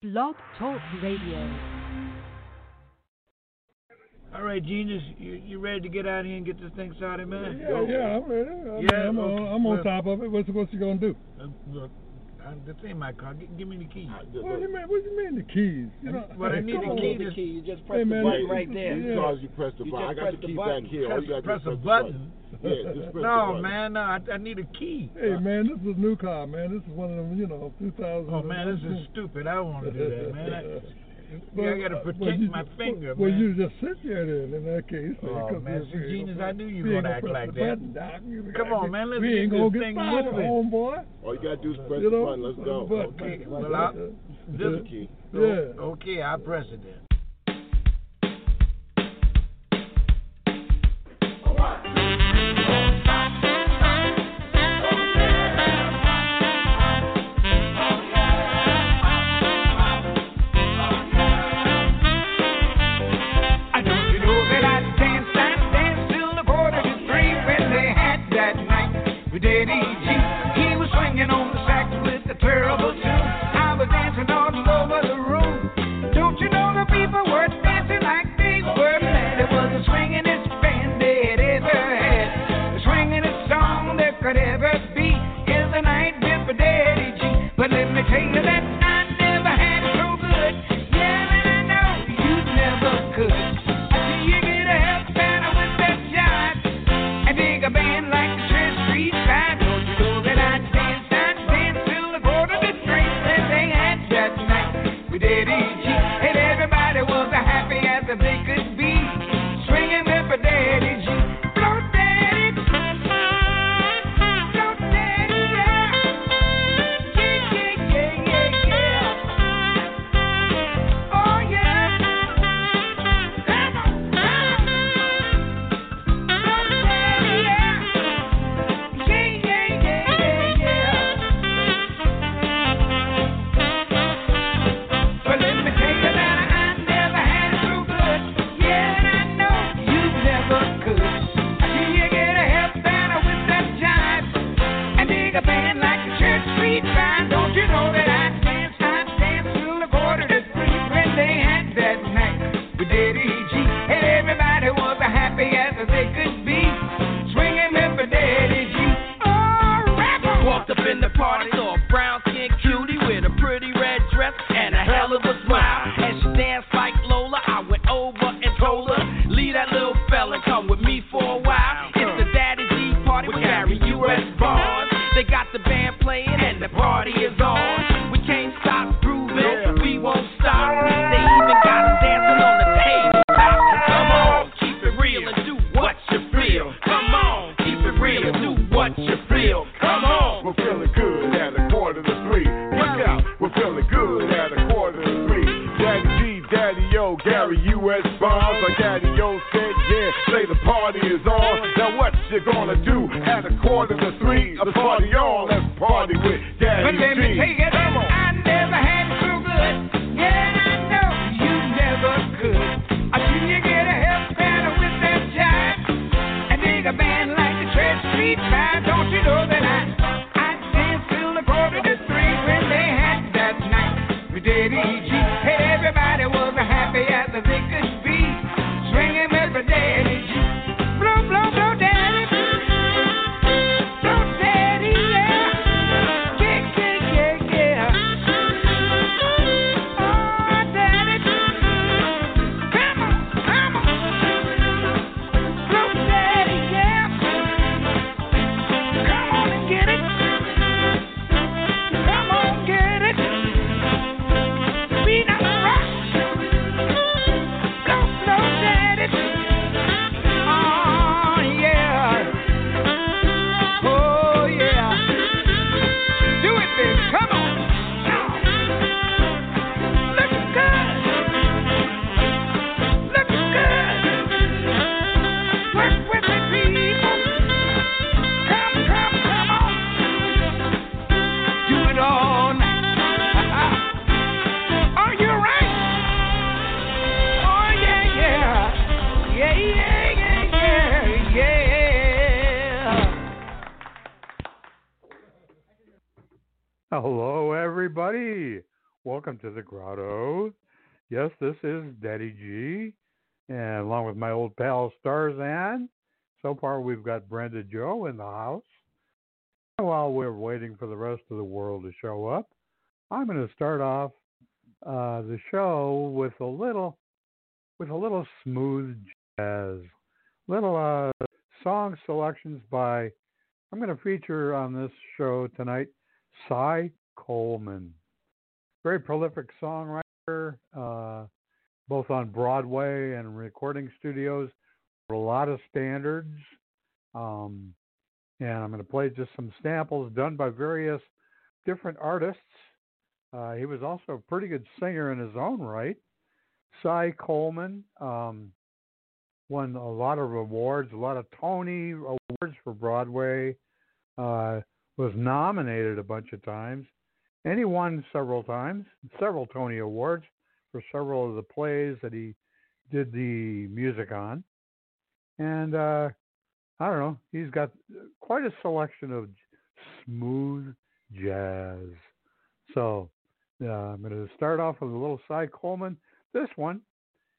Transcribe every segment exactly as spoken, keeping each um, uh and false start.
Block Talk Radio. All right, Genius, you, you ready to get out of here and get this thing started, man? Yeah, yeah, yeah I'm ready. I'm, yeah, I'm, okay. on, I'm on well, top of it. What's, what's you gonna do? Look, this ain't my car. Give, give me the keys. What do you mean? What do you mean the keys? You know, well, I need the key. The key. You just press hey, man, the button right there. Yeah. Because you press the button. I got the key back here. Press, press, press the button. button. Yeah, no, man, no, I, I need a key. Hey, man, this is a new car, man. This is one of them, you know, two thousand. Oh, man, this is stupid. I don't want to do that, man. I, but, I got to protect well, you, my finger, well, man. Well, you just sit there then, in that case. Oh, man, Genius, I knew you were going to act like that. Button, Come on, man, let's get this thing moving. All you got to do is press you know, the button. Let's go. Button. Okay, well, I'll, this yeah. key. So, yeah. Okay, I'll press it then. Daddy G, he was swinging on the sax with a terrible tune. I was dancing all over the room. Don't you know the people were dancing like they were mad? It was the swingin'est band they had ever had, the swingin'est song there could ever be. In the night with for Daddy G, but let me tell you that I never had it so good. Yeah, and I know you never could. I see you get a hell better with that shot. I dig a band like the don't you know that I danced, I danced till the quarter to three that they had that night with Daddy G, and everybody was as happy as they could be, swinging there for Daddy G. Blow Daddy, blow Daddy, yeah, yeah, yeah, yeah, yeah, yeah, oh yeah, come on, blow Daddy, yeah. Welcome to the Grotto. Yes, this is Daddy G, and along with my old pal Starzan. So far, we've got Brenda Joe in the house. While we're waiting for the rest of the world to show up, I'm going to start off uh, the show with a little, with a little smooth jazz, little uh, song selections by. I'm going to feature on this show tonight, Cy Coleman, very prolific songwriter, uh, both on Broadway and recording studios, a lot of standards. Um, and I'm going to play just some samples done by various different artists. Uh, he was also a pretty good singer in his own right. Cy Coleman um, won a lot of awards, a lot of Tony awards for Broadway, uh, was nominated a bunch of times, and he won several times, several Tony awards for several of the plays that he did the music on. And uh, I don't know, he's got quite a selection of smooth jazz. So uh, I'm going to start off with a little Cy Coleman. This one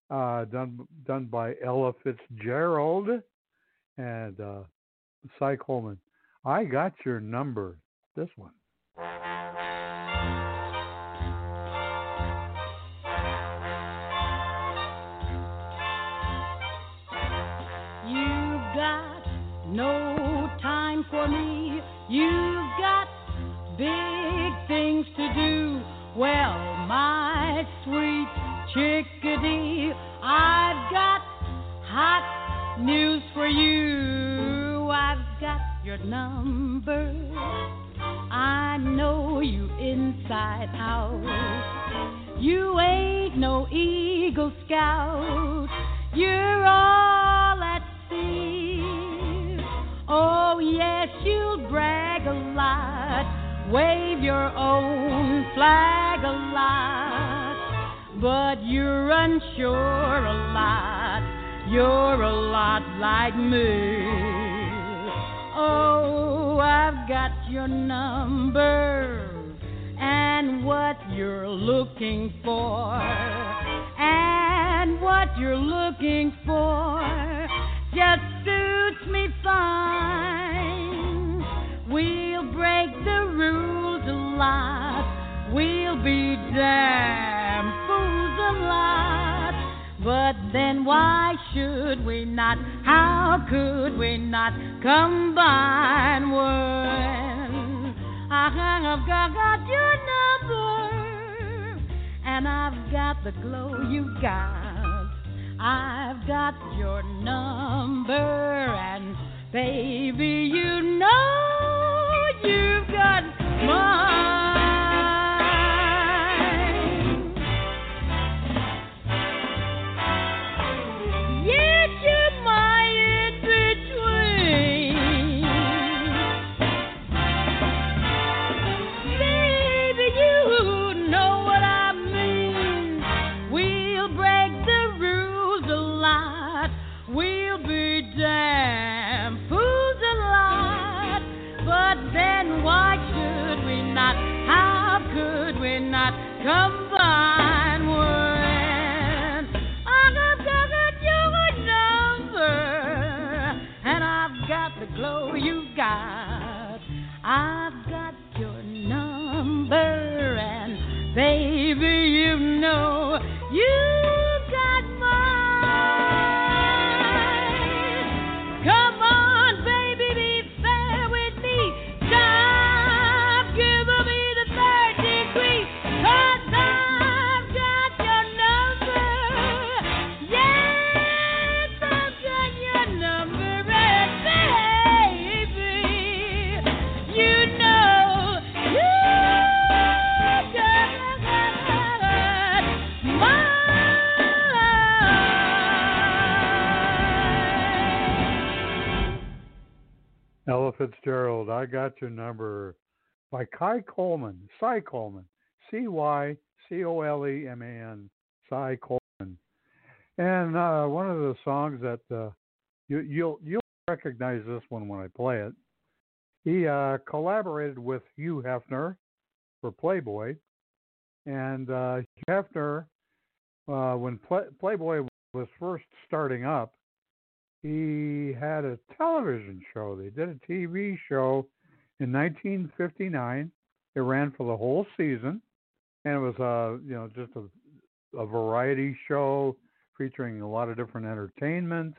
uh, done done by Ella Fitzgerald and uh, Cy Coleman. I Got Your Number. This one. You've got no time for me. You've got big things to do. Well, my sweet chickadee, I've got hot news for you. I've got your number. I know you inside out. You ain't no Eagle Scout. You're all at sea. Oh yes, you'll brag a lot, wave your own flag a lot, but you're unsure a lot. You're a lot like me. Oh, I've got your number and what you're looking for, and what you're looking for just suits me fine. We'll break the rules a lot, we'll be damn fools a lot, but then why should we not? How could we not combine one? I've got your number, and I've got the glow you got. I've got your number, and baby, you know you've got mine. Fitzgerald, I Got Your Number by Cy Coleman, Cy Coleman, C Y C O L E M A N, Cy Coleman. And uh, one of the songs that uh, you, you'll, you'll recognize this one when I play it. He uh, collaborated with Hugh Hefner for Playboy, And uh, Hugh Hefner, uh, when Play- Playboy was first starting up, he had a television show. They did a T V show in nineteen fifty-nine. It ran for the whole season, and it was a you know just a, a variety show featuring a lot of different entertainment.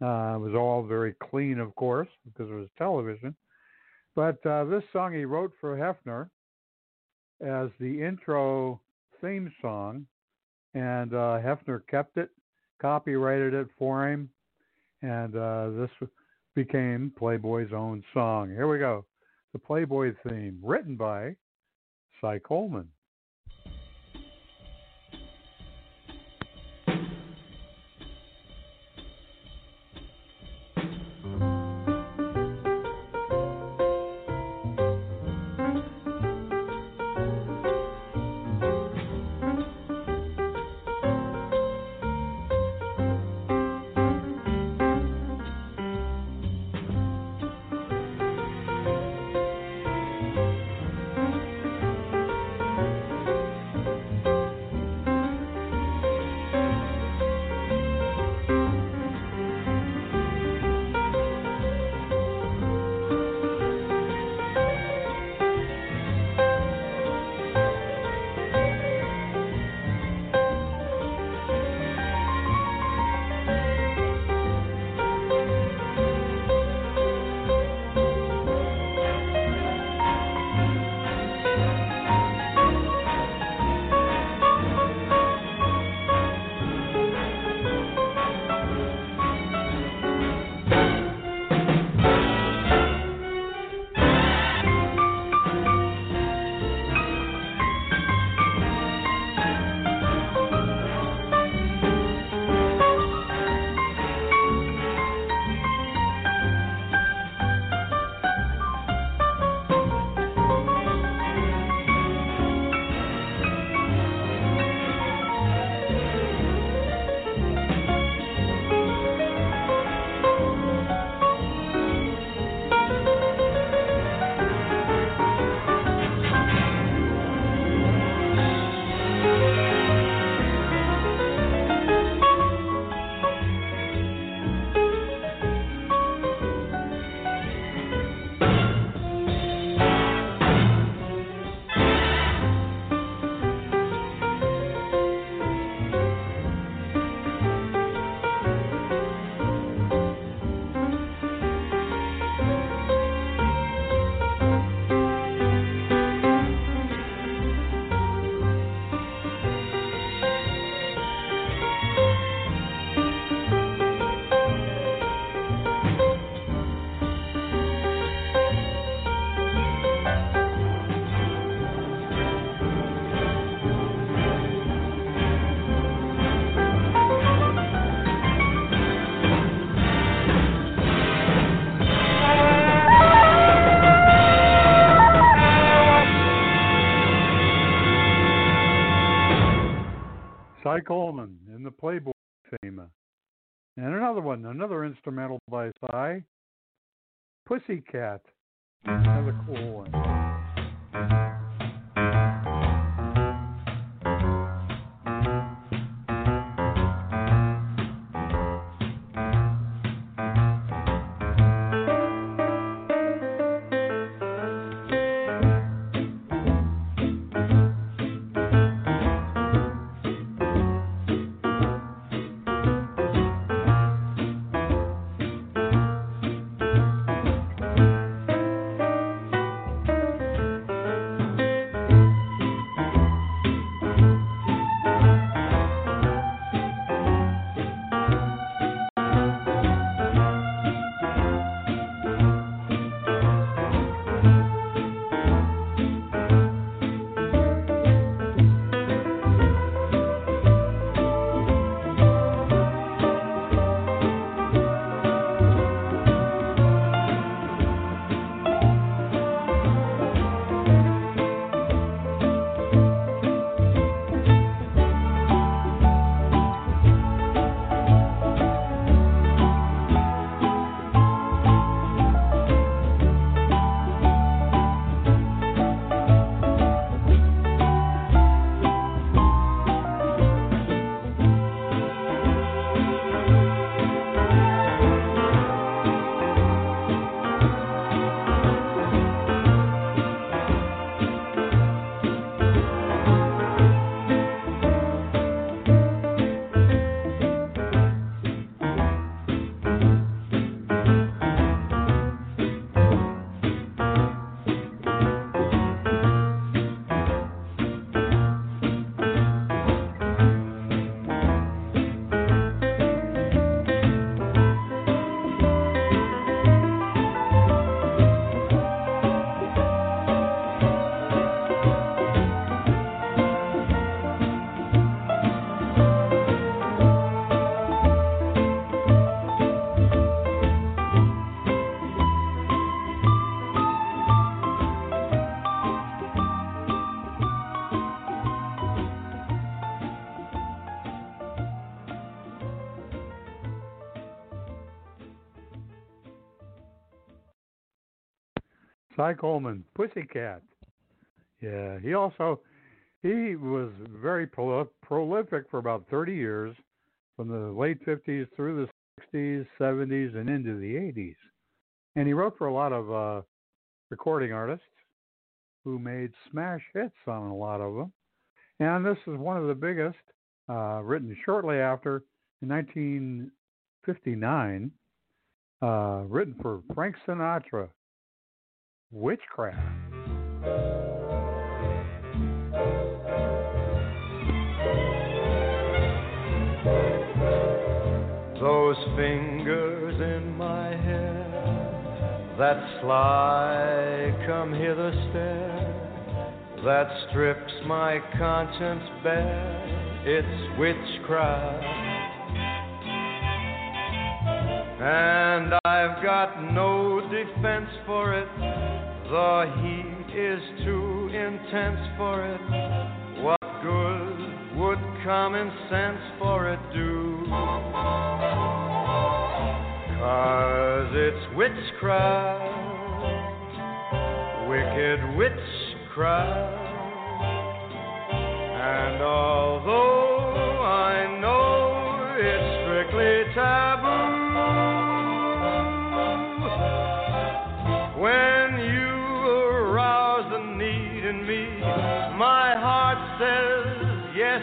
Uh, it was all very clean, of course, because it was television. But uh, this song he wrote for Hefner as the intro theme song, and uh, Hefner kept it, copyrighted it for him, and uh, this became Playboy's own song. Here we go. The Playboy theme, written by Cy Coleman. Cy Coleman in the Playboy theme. And another one, another instrumental by Cy, Pussycat. Another cool one. Cy Coleman, Pussycat. Yeah, he also, he was very prol- prolific for about thirty years, from the late fifties through the sixties, seventies, and into the eighties. And he wrote for a lot of uh, recording artists who made smash hits on a lot of them. And this is one of the biggest, uh, written shortly after, in nineteen fifty-nine, uh, written for Frank Sinatra, Witchcraft. Those fingers in my hair, that sly come hither stare, that strips my conscience bare, it's witchcraft. And I've got no defense for it, the heat is too intense for it, what good would common sense for it do? 'Cause it's witchcraft, wicked witchcraft. And although I know it's strictly taboo, when you arouse the need in me, my heart says yes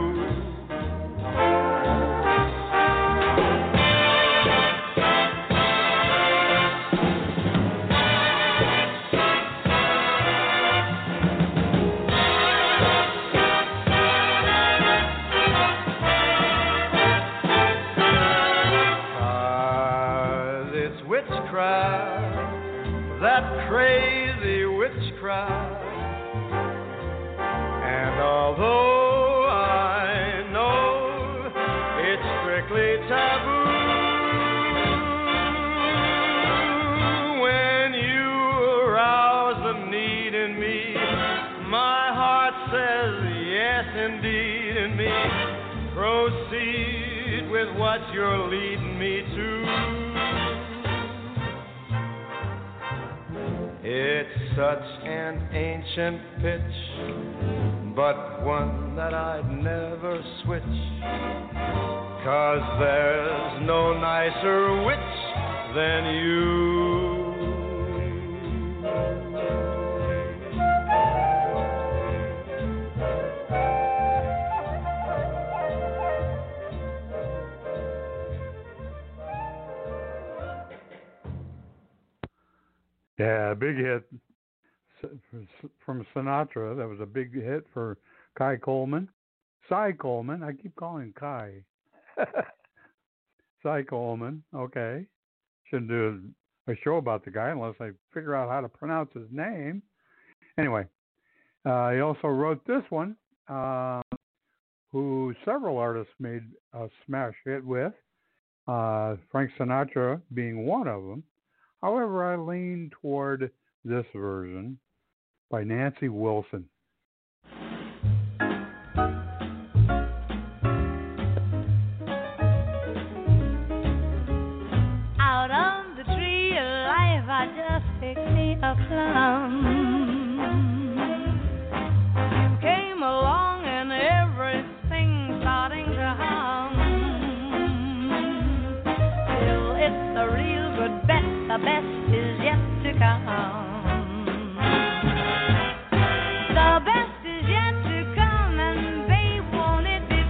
What you're leading me to. It's such an ancient pitch, but one that I'd never switch, 'cause there's no nicer witch than you. Yeah, big hit from Sinatra. That was a big hit for Cy Coleman. Cy Coleman. I keep calling him Cy. Cy Coleman. Okay. Shouldn't do a show about the guy unless I figure out how to pronounce his name. Anyway, uh, he also wrote this one, uh, who several artists made a smash hit with, uh, Frank Sinatra being one of them. However, I lean toward this version by Nancy Wilson. Out on the tree of life, I just picked me a plum. You came along and everything starting to hum. Till it's a real good bet. The best is yet to come. The best is yet to come, and babe, won't it be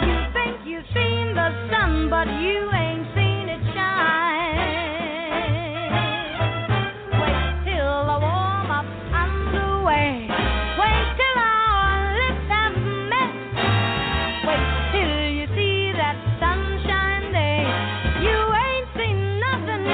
fine? You think you've seen the sun, but you ain't seen it shine. Wait till the warm-up's underway. Wait till our lips have met. Wait till you see that sunshine. You ain't seen nothing.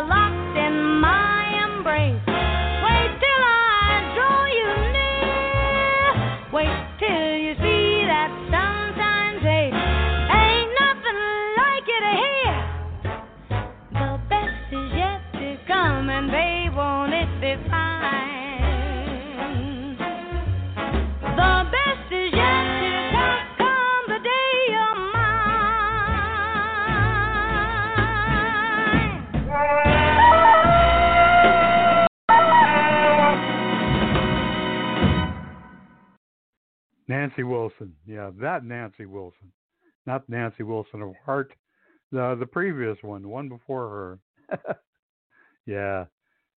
you're locked in my embrace. Wait till I draw you near. Wait till you see that sunshine taste. Ain't nothing like it here. The best is yet to come, and babe, won't it be fine? The best is yet to come, come the day you're mine. Nancy Wilson, yeah, that Nancy Wilson, not Nancy Wilson of Heart, the the previous one, the one before her. Yeah,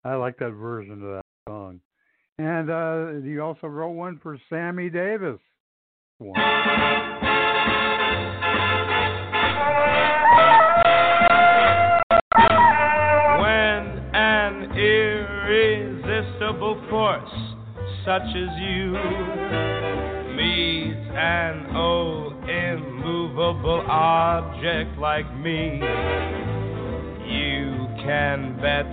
I like that version of that song. And uh, he also wrote one for Sammy Davis. One. When an irresistible force such as you meets an old immovable object like me, you can bet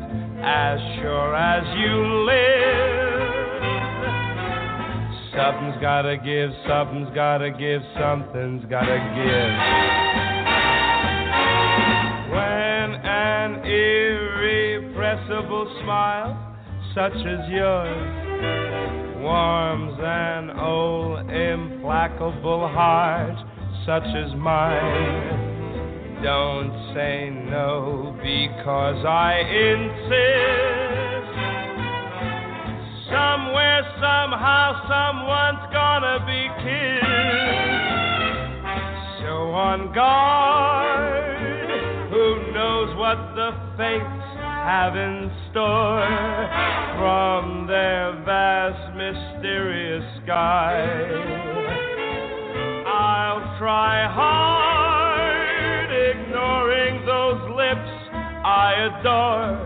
as sure as you live, something's gotta give, something's gotta give, something's gotta give. When an irrepressible smile such as yours warms an old implacable heart such as mine, don't say no because I insist. Somewhere, somehow, someone's gonna be killed. So on guard, who knows what the fates have in store from their vast, mysterious sky. I'll try hard, ignoring those lips I adore,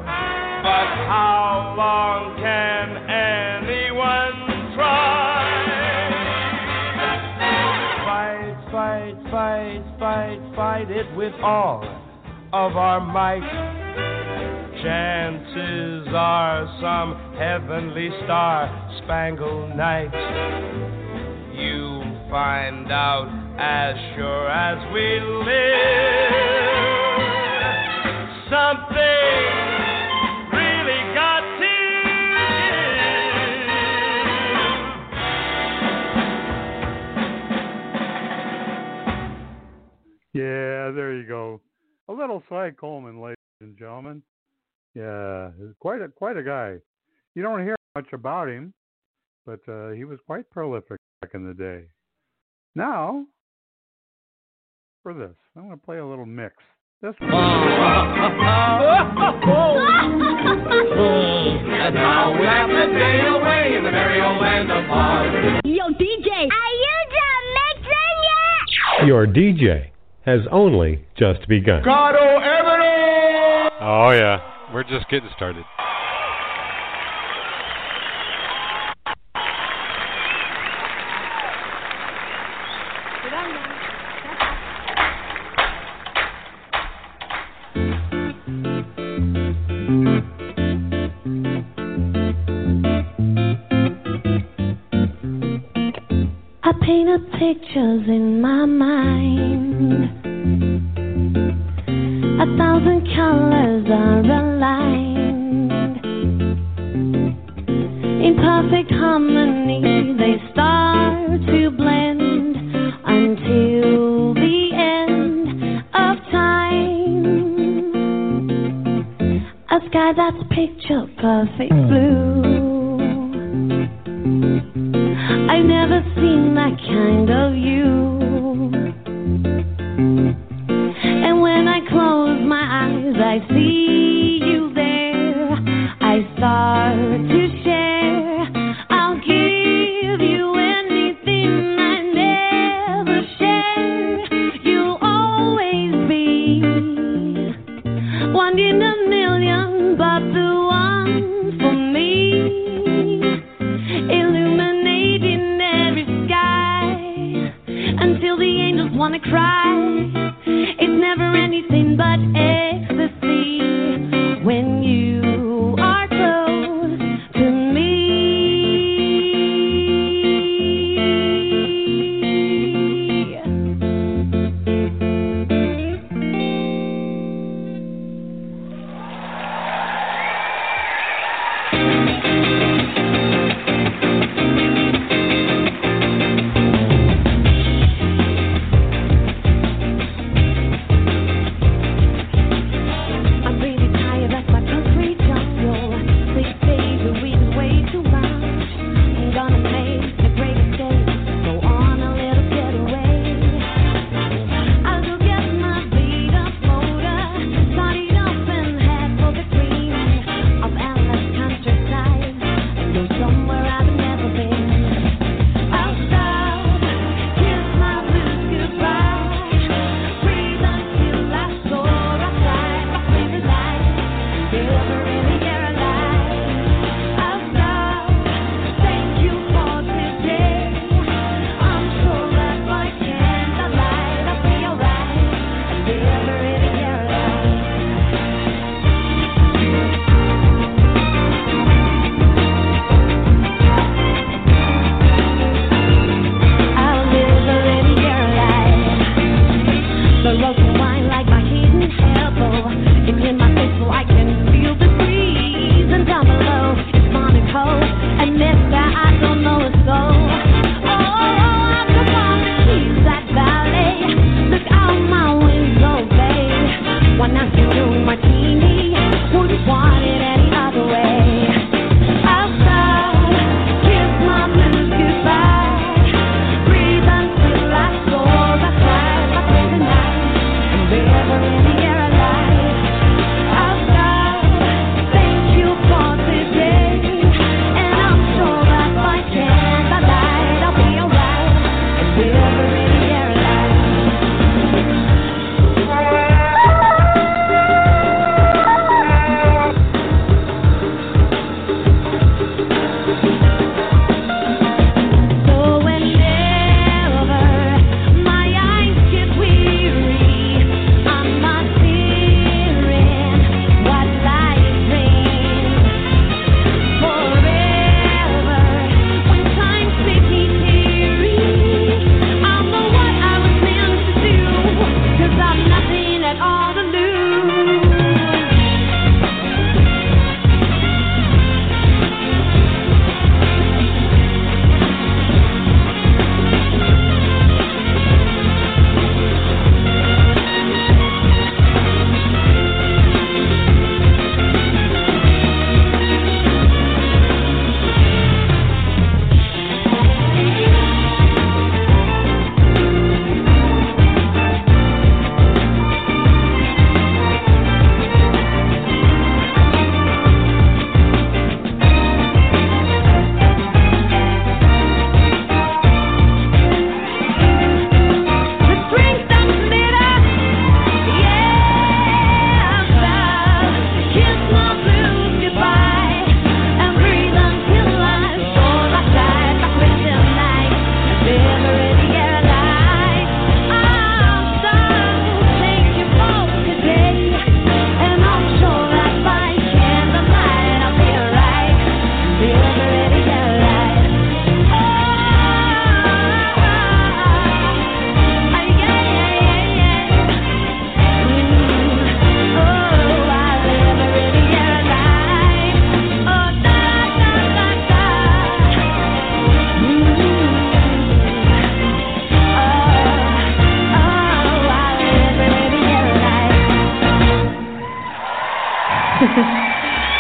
but how long can anyone try? Fight, fight, fight, fight, fight it with all of our might. Chances are some heavenly star-spangled night, you'll find out as sure as we live, something really got Yeah, there you go. A little Cy Coleman, ladies and gentlemen. Yeah, quite a quite a guy. You don't hear much about him, but uh, he was quite prolific back in the day. Now, for this, I'm going to play a little mix. This one. And now we're at the day away in the very old land of ours. Yo, D J, are you done mixing yet? Your D J has only just begun. Grotto Everett! Oh, yeah. We're just getting started. I paint up pictures in my mind. A thousand colors are aligned. In perfect harmony, they start to blend until the end of time. A sky that's picture perfect blue. I've never seen that kind of you. And when I close my eyes, I see you there. I start to share. I'll give you anything I never share. You'll always be one in a million, but the one for me, illuminating every sky until the angels wanna cry. It's never anything but ecstasy.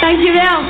Thank you, Bill.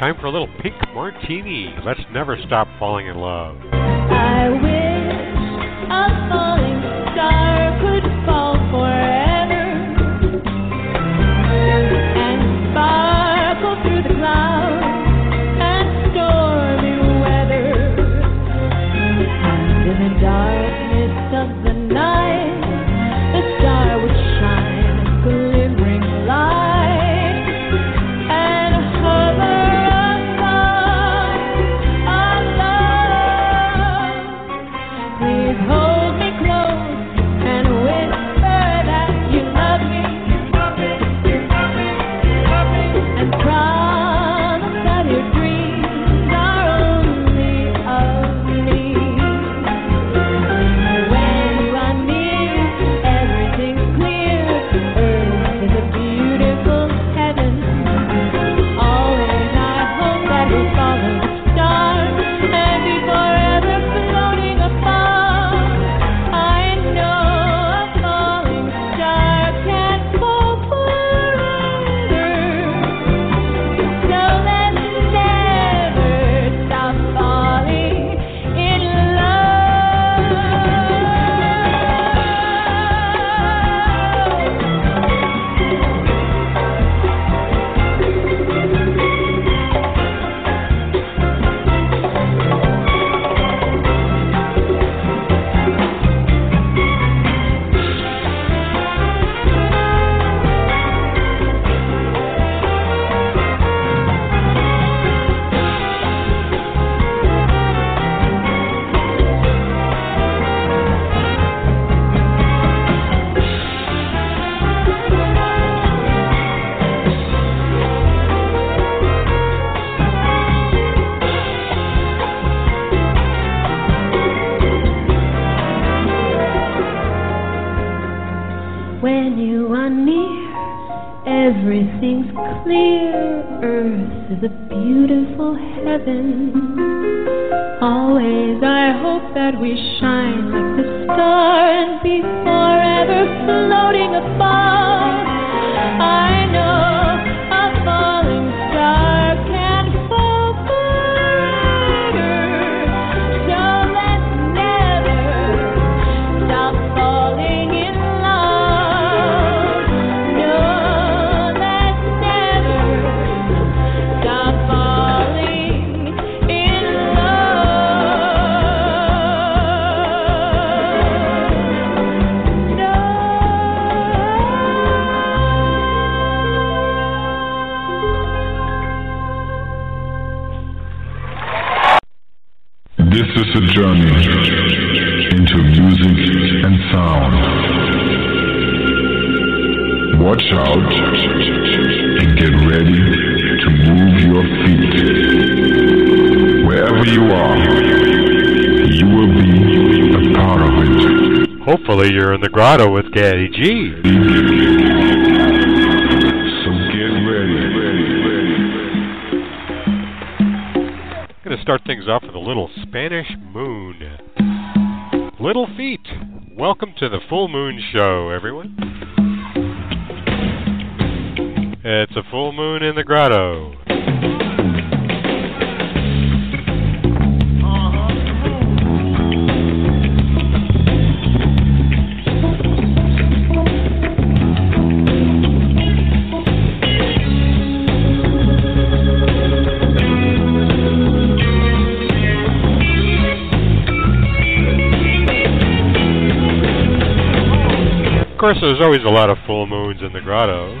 time for a little pink martini. Let's never stop falling in love. I wish a falling star could fall forever and sparkle through the clouds and stormy weather. And in the darkness of the night, the star would shine a glimmering light. Grotto with Daddy G. So get ready, ready, ready. I'm going to start things off with a little Spanish moon. Little feet, welcome to the Full Moon Show, everyone. It's a full moon in the grotto. Of course, there's always a lot of full moons in the grotto.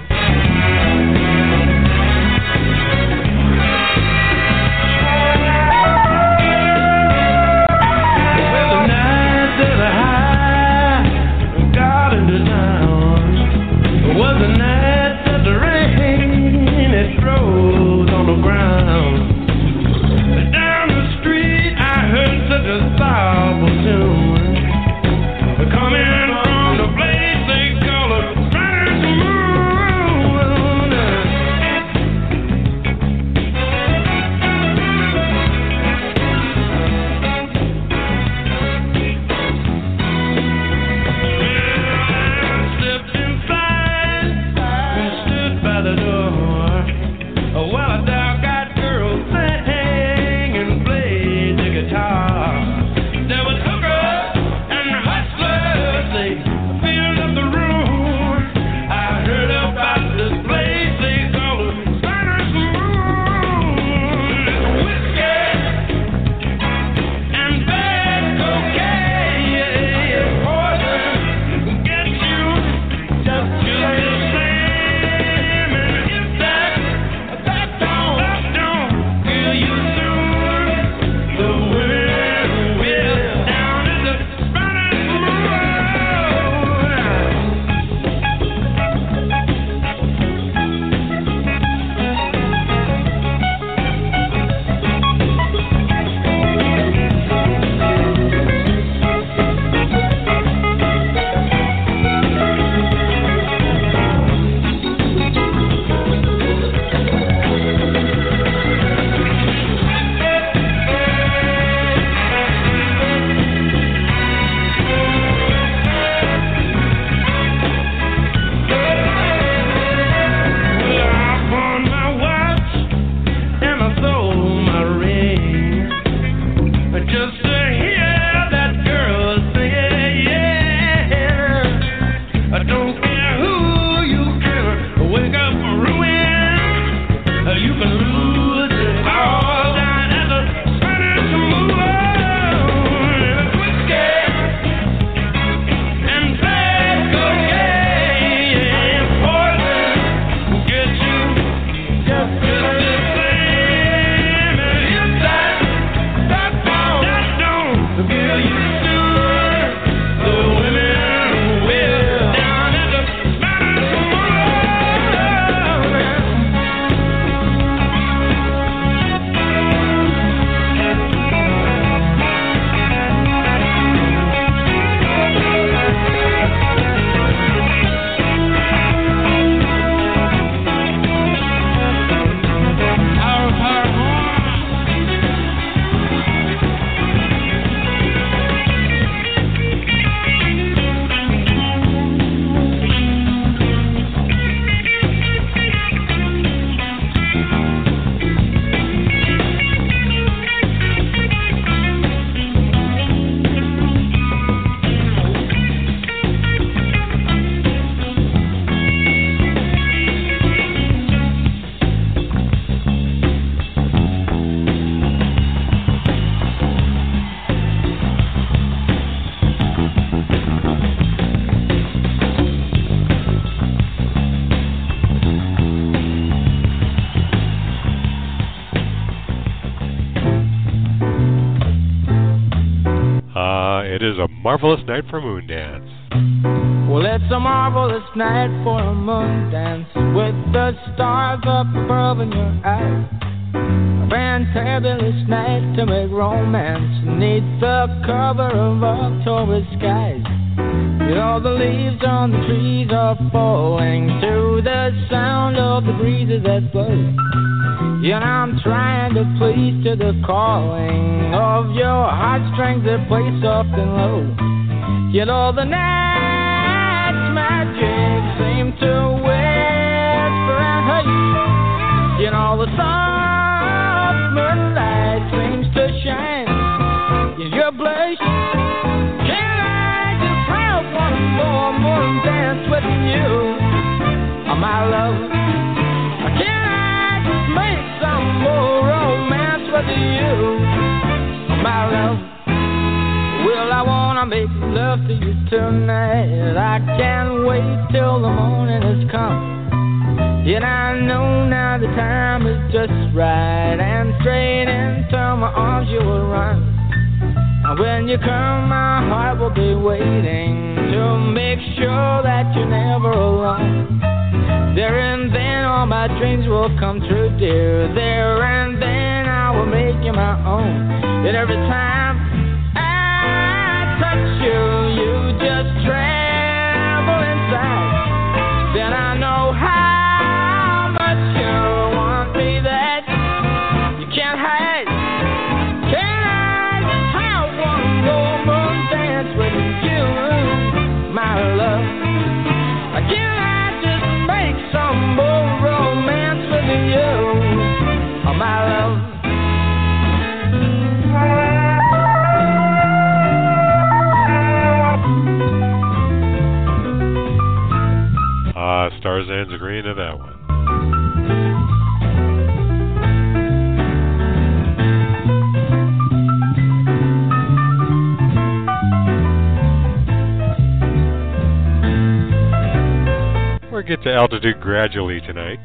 it is a marvelous night for a moon dance. Well, it's a marvelous night for a moon dance, with the stars up above in your eyes. A fantabulous night to make romance, neath the cover of October skies. You know the leaves on the trees are falling to the sound of the breezes that blow. You know I'm trying to please to the calling of your heartstrings that play soft and low. You know the night's magic seems to whisper and hush. You know the soft moonlight seems to shine in your blush. Can I just have one more morning dance with you, oh, my love? More romance with you, my love. Well, I wanna make love to you tonight. I can't wait till the morning has come. Yet I know now the time is just right, and straight into my arms you will run. And when you come, my heart will be waiting to make sure that you're never alone. There and then all my dreams will come true, dear. There and then I will make you my own. And every time I touch you, you just tremble inside. Then I know how much you want me that you can't hide. Can I just have one more moon dance with you, my love? Some more romance with you, oh, my love. Ah, uh, Starzan's agreeing to that one. Get to altitude gradually tonight.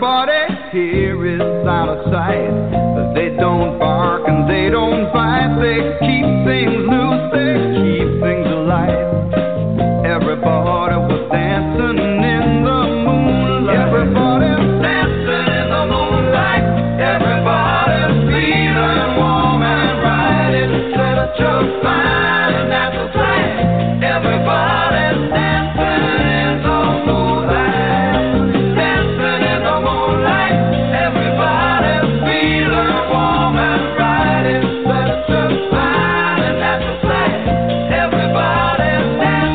body here is out of sight. They don't bark and they don't fight. They keep things loose, they keep things alive. Everybody was dancing in the moonlight. Everybody was dancing in the moonlight. Everybody's feeling warm and right. Instead of just lying at the sight. Everybody's dancing in the moonlight. Dancing in the moonlight. Everybody's feeling warm and right. Instead of just lying at the sight. Everybody's dancing in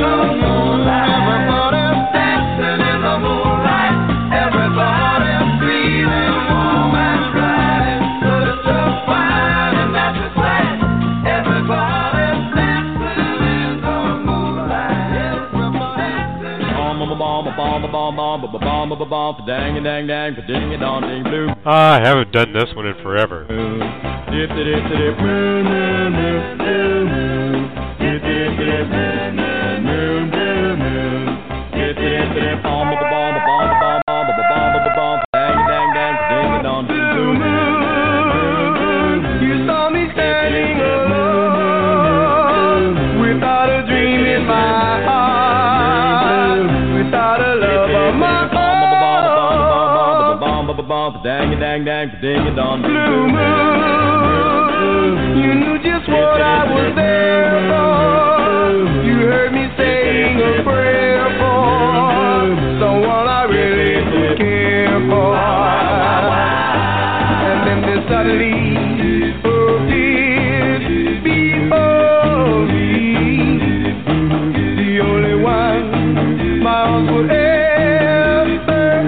the moonlight. Everybody's dancing in the moonlight. Everybody's feeling warm and right. Instead of just lying at the sight. Everybody's dancing in the moonlight. Everybody's I haven't done this one in forever. You saw me standing alone without a dream in my heart, without a love of my own. Blue moon, you knew just what I was there for. You heard me saying a prayer for someone I really care for. And then there suddenly, oh dear, before me, the only one my arms would ever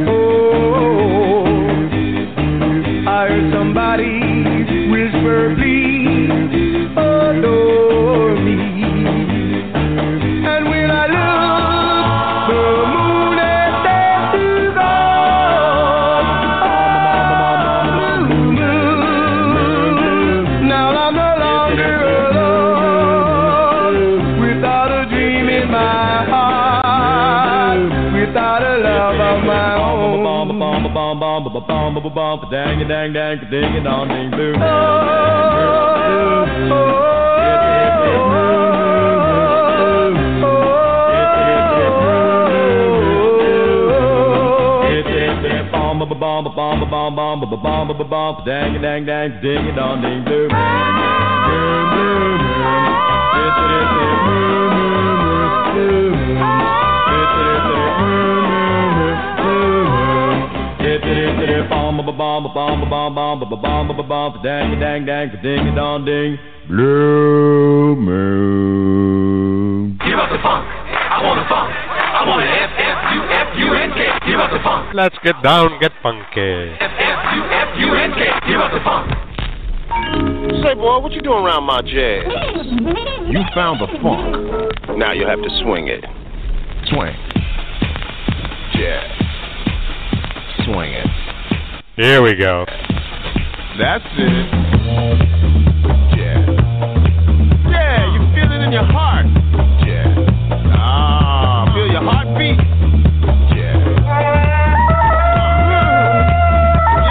hold. I heard somebody whisper, please adore me. And when I looked, the moon had danced to dawn. Blue moon, now I'm no longer alone, without a dream in my heart, without a love of my own. Blue moon. Give us the funk. I want the funk. I want an F F U F U N K. Give us the funk. Let's get down, get funky. F F U F U N K. Give us the funk. Say, boy, what you doing around my jazz? You found the funk. Now you'll have to swing it. Swing. Jazz. Swing it. Here we go. That's it. Yeah. Yeah, you feel it in your heart. Yeah. Ah, feel your heartbeat. Yeah.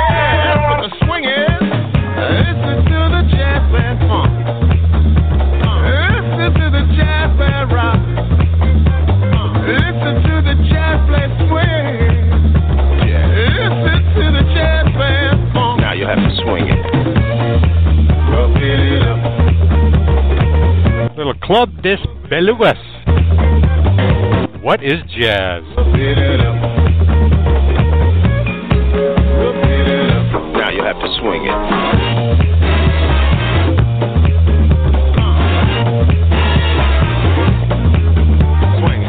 Yeah, that's what the swing is. Listen to the jazz band funk. Listen to the jazz band rock. Listen to the jazz band swing. To the jazz band funk. Now you have to swing it. Up it up. Little club des belugas. What is jazz? Up it up. Up it up. Now you have to swing it. Swing it.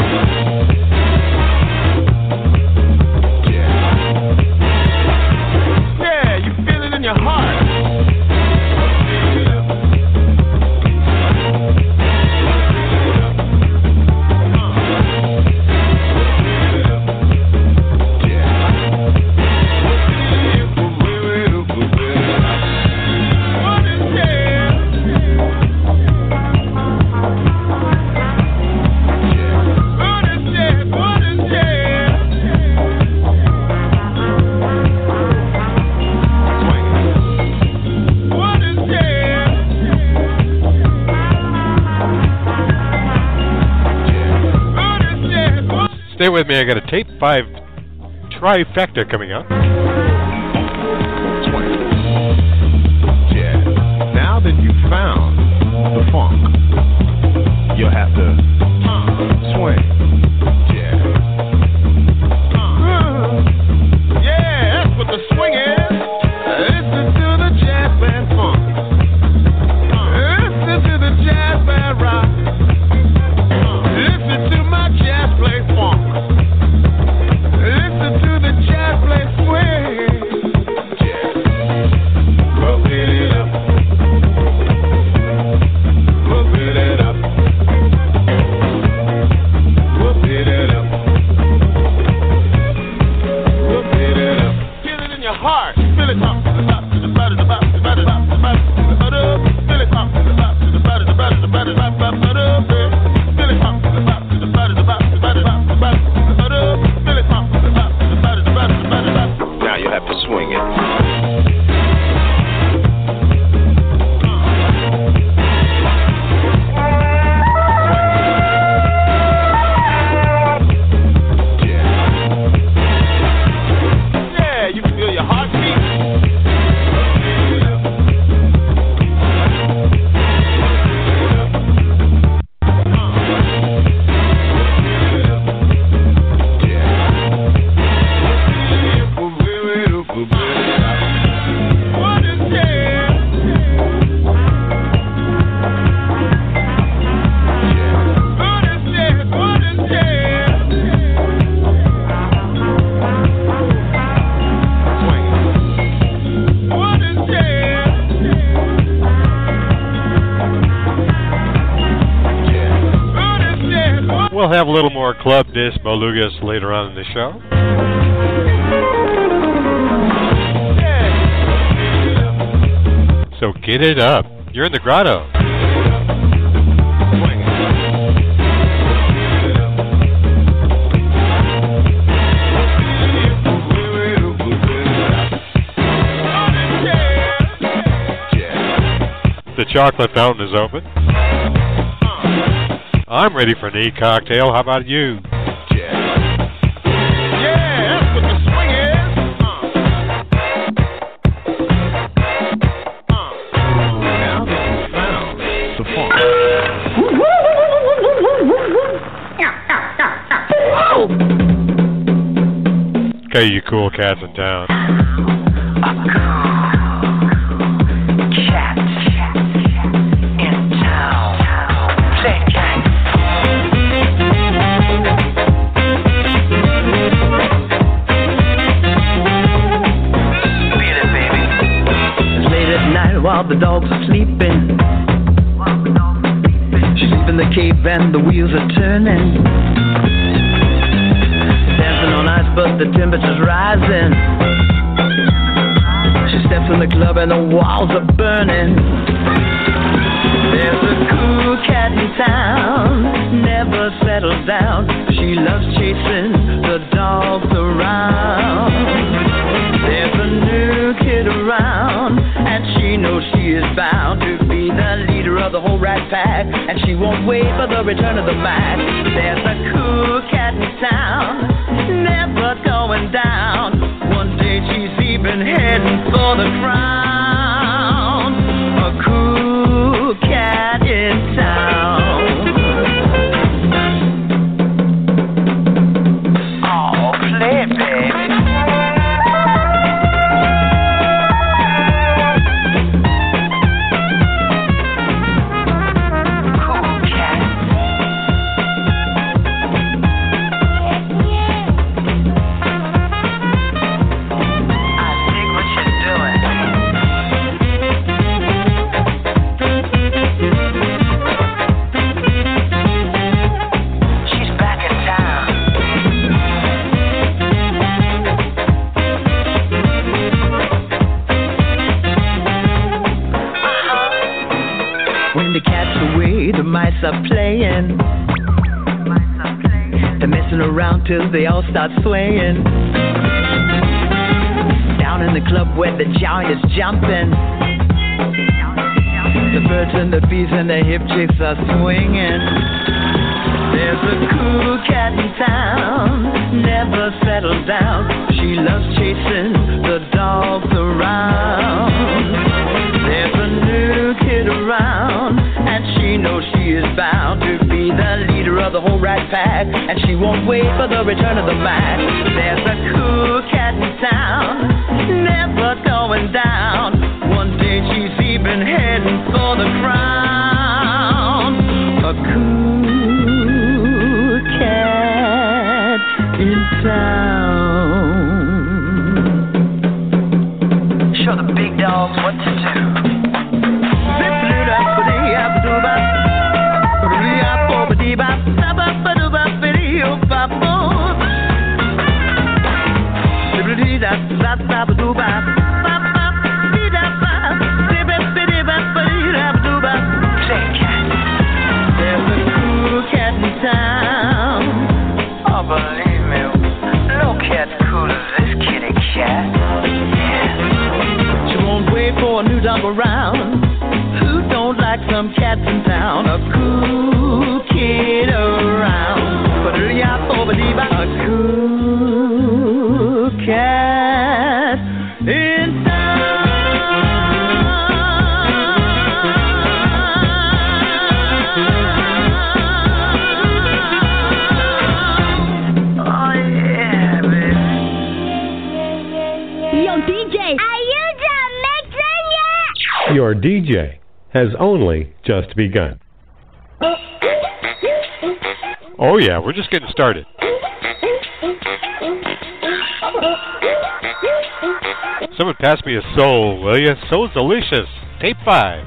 Stay with me. I got a tape five trifecta coming up. Yeah. Now that you've found the funk, you'll have to uh, swing. Yeah. Uh, yeah, that's what the swing is. Have a little more club disc belugas later on in the show. Yeah. So get it up. You're in the Grotto. The chocolate fountain is open. I'm ready for an E-cocktail. How about you? Okay, you cool cats in town. While the dogs are sleeping, she's in the cave and the wheels are turning. Dancing on ice, but the temperature's rising. She steps in the club and the walls are burning. There's a cool cat in town, never settles down. She loves chasing the dogs around. There's a new kid around, and she knows she is bound to be the leader of the whole rat pack, and she won't wait for the return of the Mac. There's a cool cat in town, never going down. One day she's even heading for the crown. A cool cat in town. Till they all start swaying. Down in the club where the giant is jumping, the birds and the bees and the hip chicks are swinging. There's a cool cat in town, never settled down. She loves chasing the dogs around. There's a new kid around, and she knows she is bound to be the leader of the whole rat pack, and she won't wait for the return of the Mac. There's a cool cat in town, never going down. One day she's even heading for the crown. A cool cat in town. Show the big dogs what to do. Around, who don't like some cats in town? A cool kid around, but hurry up over the back. A cool cat in town. Oh yeah, baby. Yo, D J. I- Your D J has only just begun. Oh yeah, we're just getting started. Someone pass me a soul, will you? Soul's delicious. Tape five.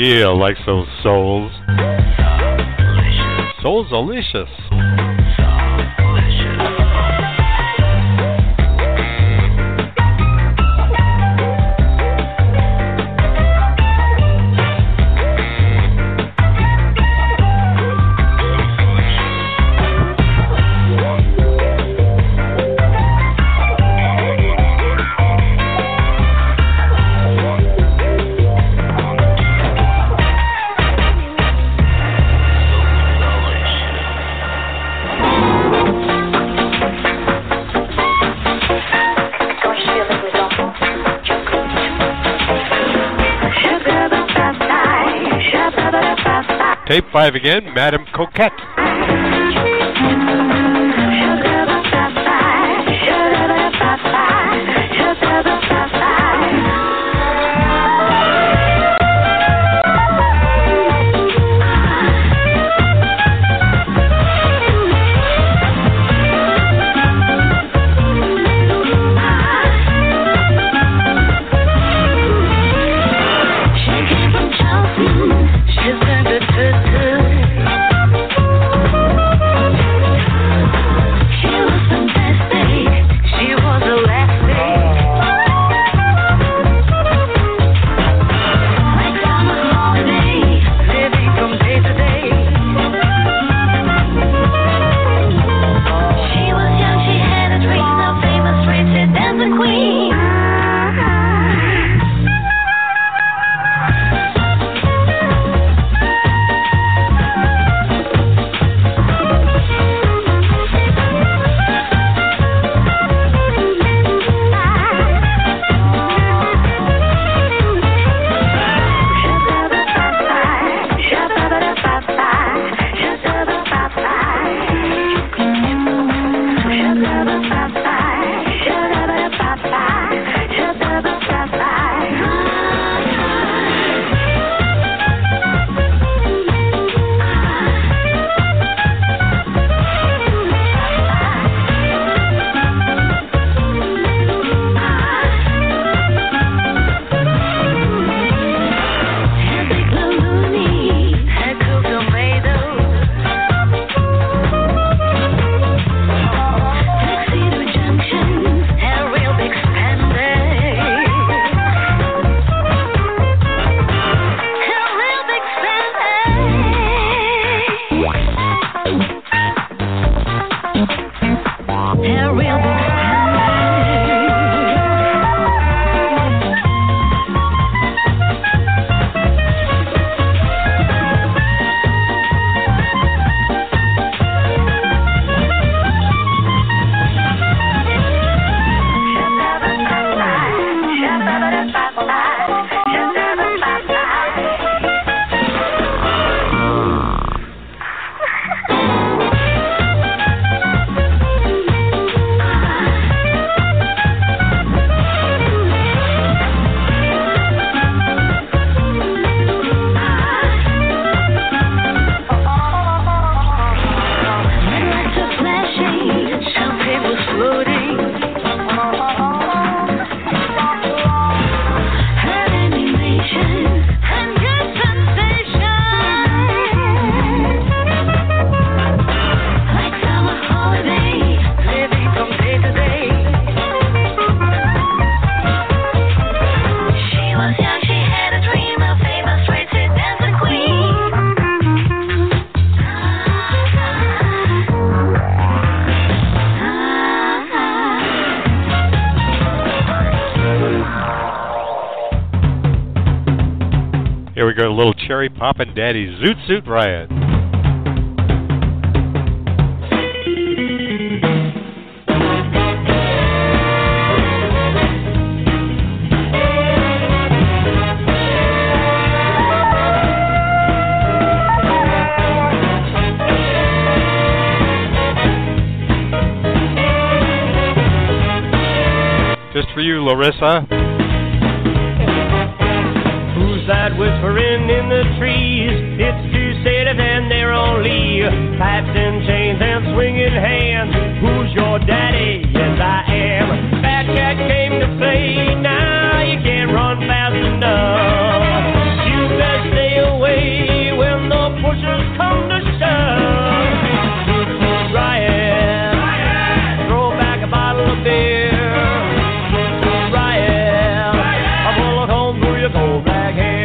Yeah, like those souls. Soul's delicious. Soul's delicious. Tape five again, Madame Coquette. A little cherry pop and daddy zoot suit riot. Just for you, Larissa. Whispering in the trees, it's two seven and they're on leave. Pipes and chains and swinging hands. Who's your daddy? Yes, I am. Fat Cat came to play. Now you can't run fast enough. You best stay away when the pushers come to shove. Riot, riot. Throw back a bottle of beer. Riot, riot. I pull it home through your cold black hair.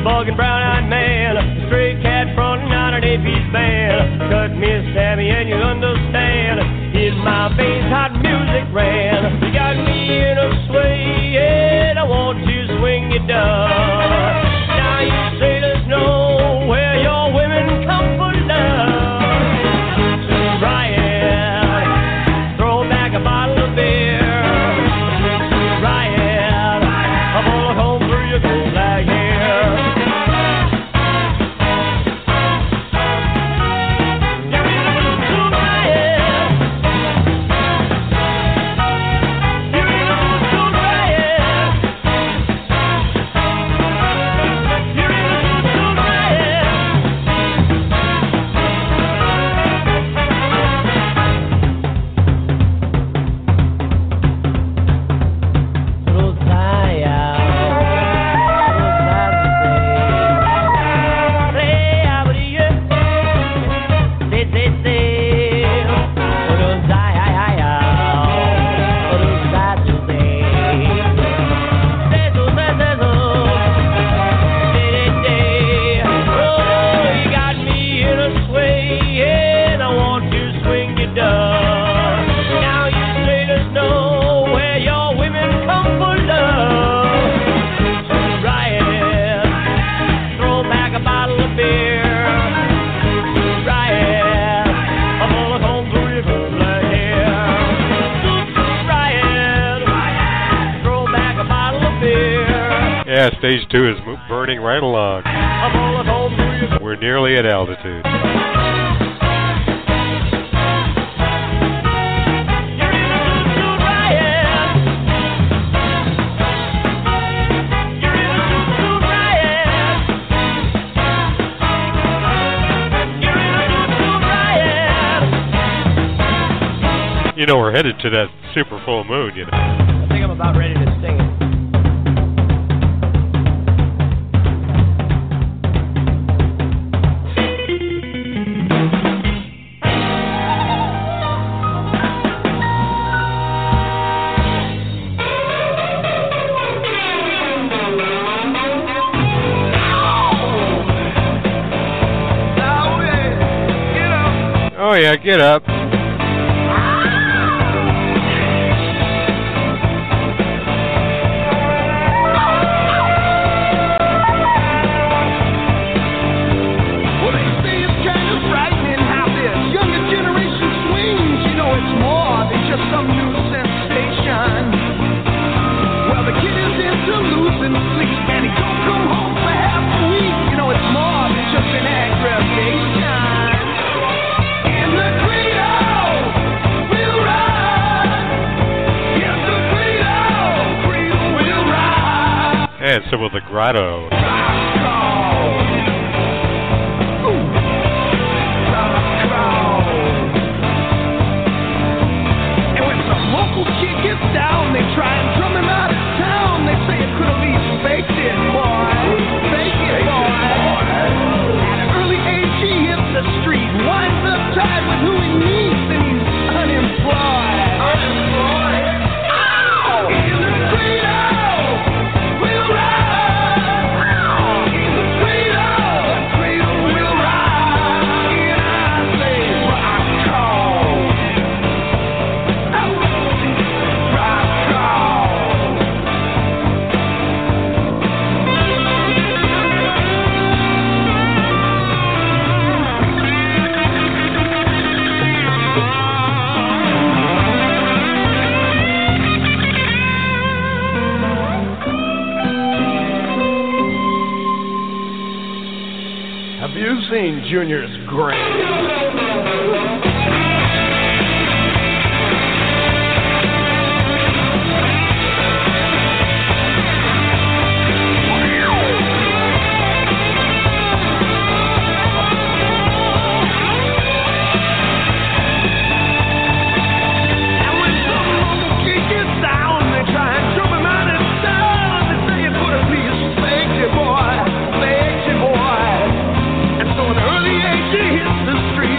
Bugging brown-eyed man, a stray cat frontin' out an eight-piece band. Cut me a Sammy and you understand. In my veins hot music ran. You got me in a everything you done. Now you sailors know where your women come for love. Riot, throw back a bottle of beer. Riot, I'm all home through your good flag here. Give me a little to riot. Give me a little to riot. Give me a little to riot. Little tie out. Little tie to say. Say, I believe you. Say, say, say. Little tie out. Little tie to say. Say, so, say, say, so. Say, say, say. Oh, you got me in a sway, and I want to swing you down. Now you sailors know where your women come for love. Riot, throw back a bottle of beer. Riot, I'm all at home through your good blood here. Riot, throw back a bottle of beer. Yeah, stage two is mo- burning right along. I'm all at home through your We're nearly at altitude. You know, we're headed to that super full moon, you know. I think I'm about ready to sing it. Oh yeah, get up. Well, they say it's kind of frightening how this younger generation swings. You know, it's more than just some new sensation. Well, the kid is into losing sleep, and he don't come home for half a week. You know, it's more than just an aggravation. In the Grotto, we'll ride. In the Grotto, Grotto will ride. And so will the Grotto. And when some local kid gets down, they try and drum him out of town. They say it could have been faked it, boy. Fake it, boy. At an early age, he hits the street, winds up tied with who he needs, and he's unemployed. Unemployed. In the Grotto, we'll ride. In the Grotto, Grotto will ride. And I say what I call. Have you seen Junior's grave? And when some local kid gets down, they try and drum him out of town. They say it could have been faked it, boy, faked it, boy. And so at an early age, he hits the street.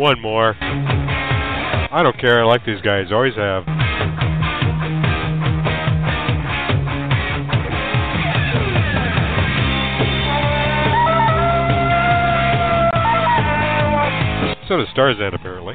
One more. I don't care. I like these guys. Always have. So does Starzan, apparently.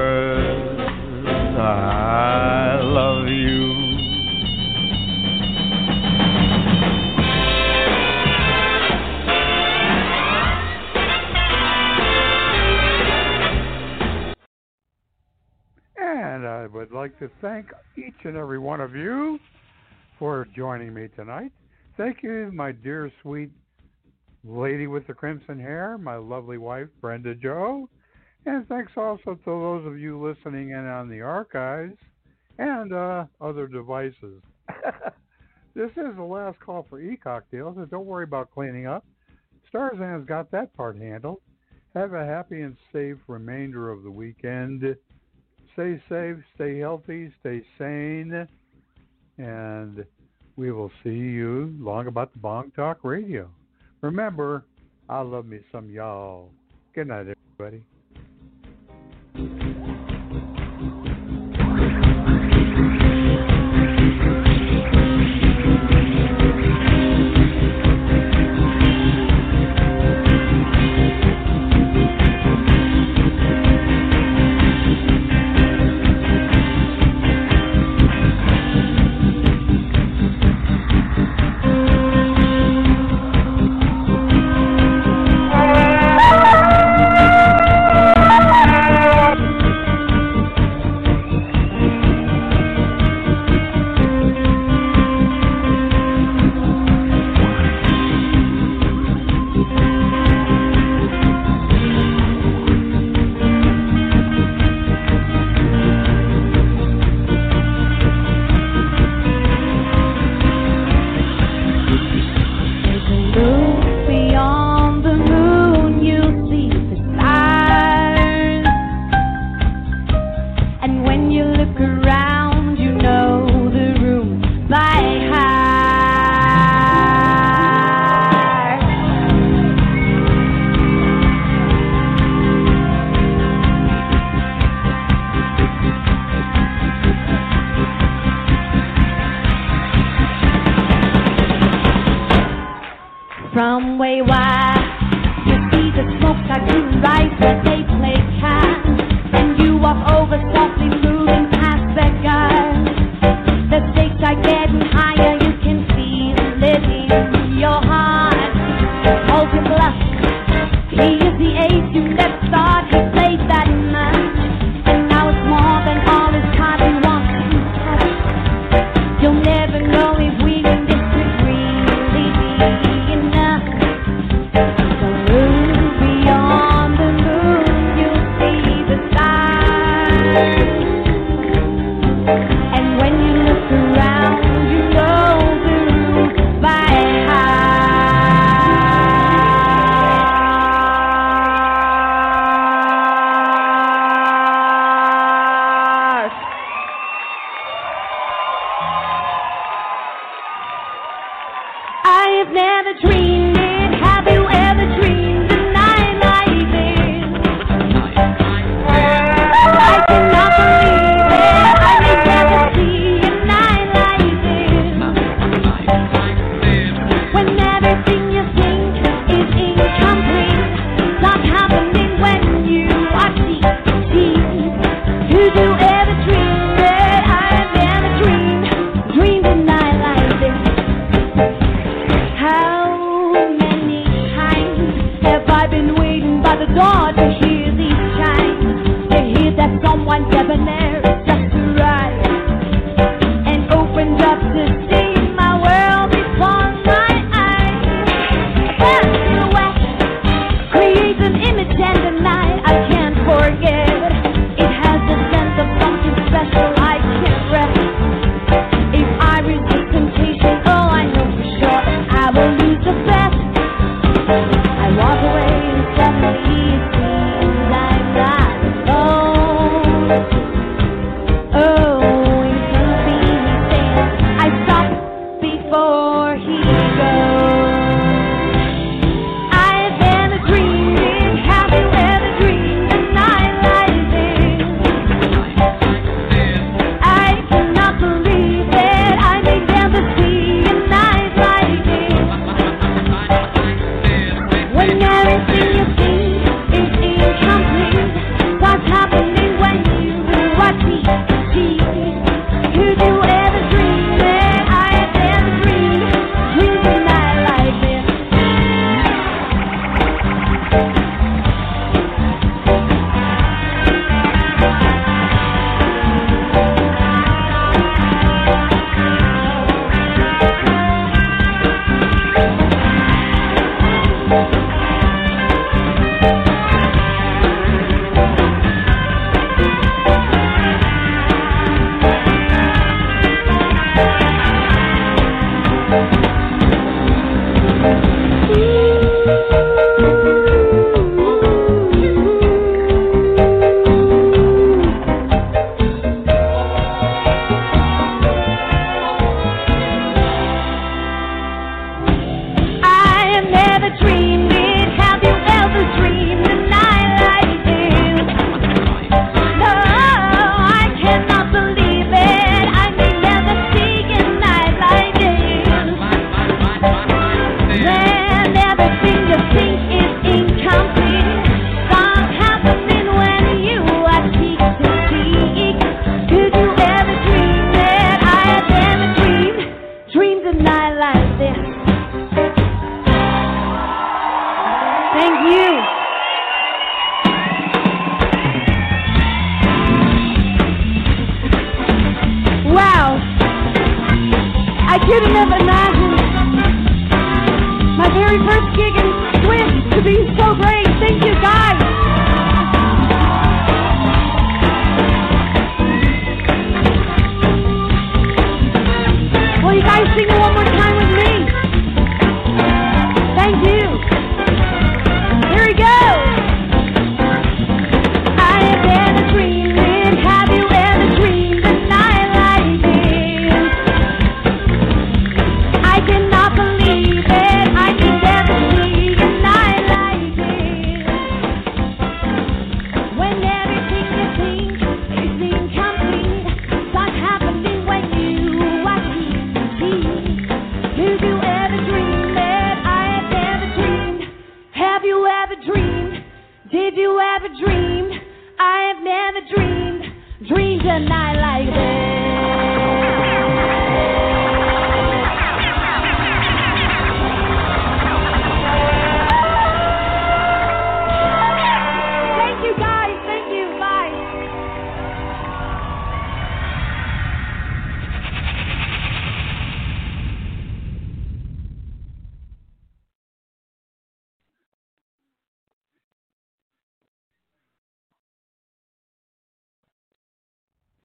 My dear, sweet lady with the crimson hair, my lovely wife, Brenda Jo, And thanks also to those of you listening in on the archives and uh, other devices. This is the last call for e-cocktails, and don't worry about cleaning up. Starzan's got that part handled. Have a happy and safe remainder of the weekend. Stay safe, stay healthy, stay sane, and we will see you long about the Bong Talk Radio. Remember, I love me some y'all. Good night, everybody. Thank you. beginning of the nineties. My very first gig in Twitch to be so great. Thank you, guys. Will you guys sing it one more time with me? Thank you. Here we go. I have been a dreamin', have you ever dreamed a night like this? I cannot believe it, I can never see a night like this. When everything you think is incomplete, starts happening when you watch T V. Did you ever dream that I have ever dreamed? Have you ever dreamed? Did you ever dream? I have never dreamed, dreamed a night like this.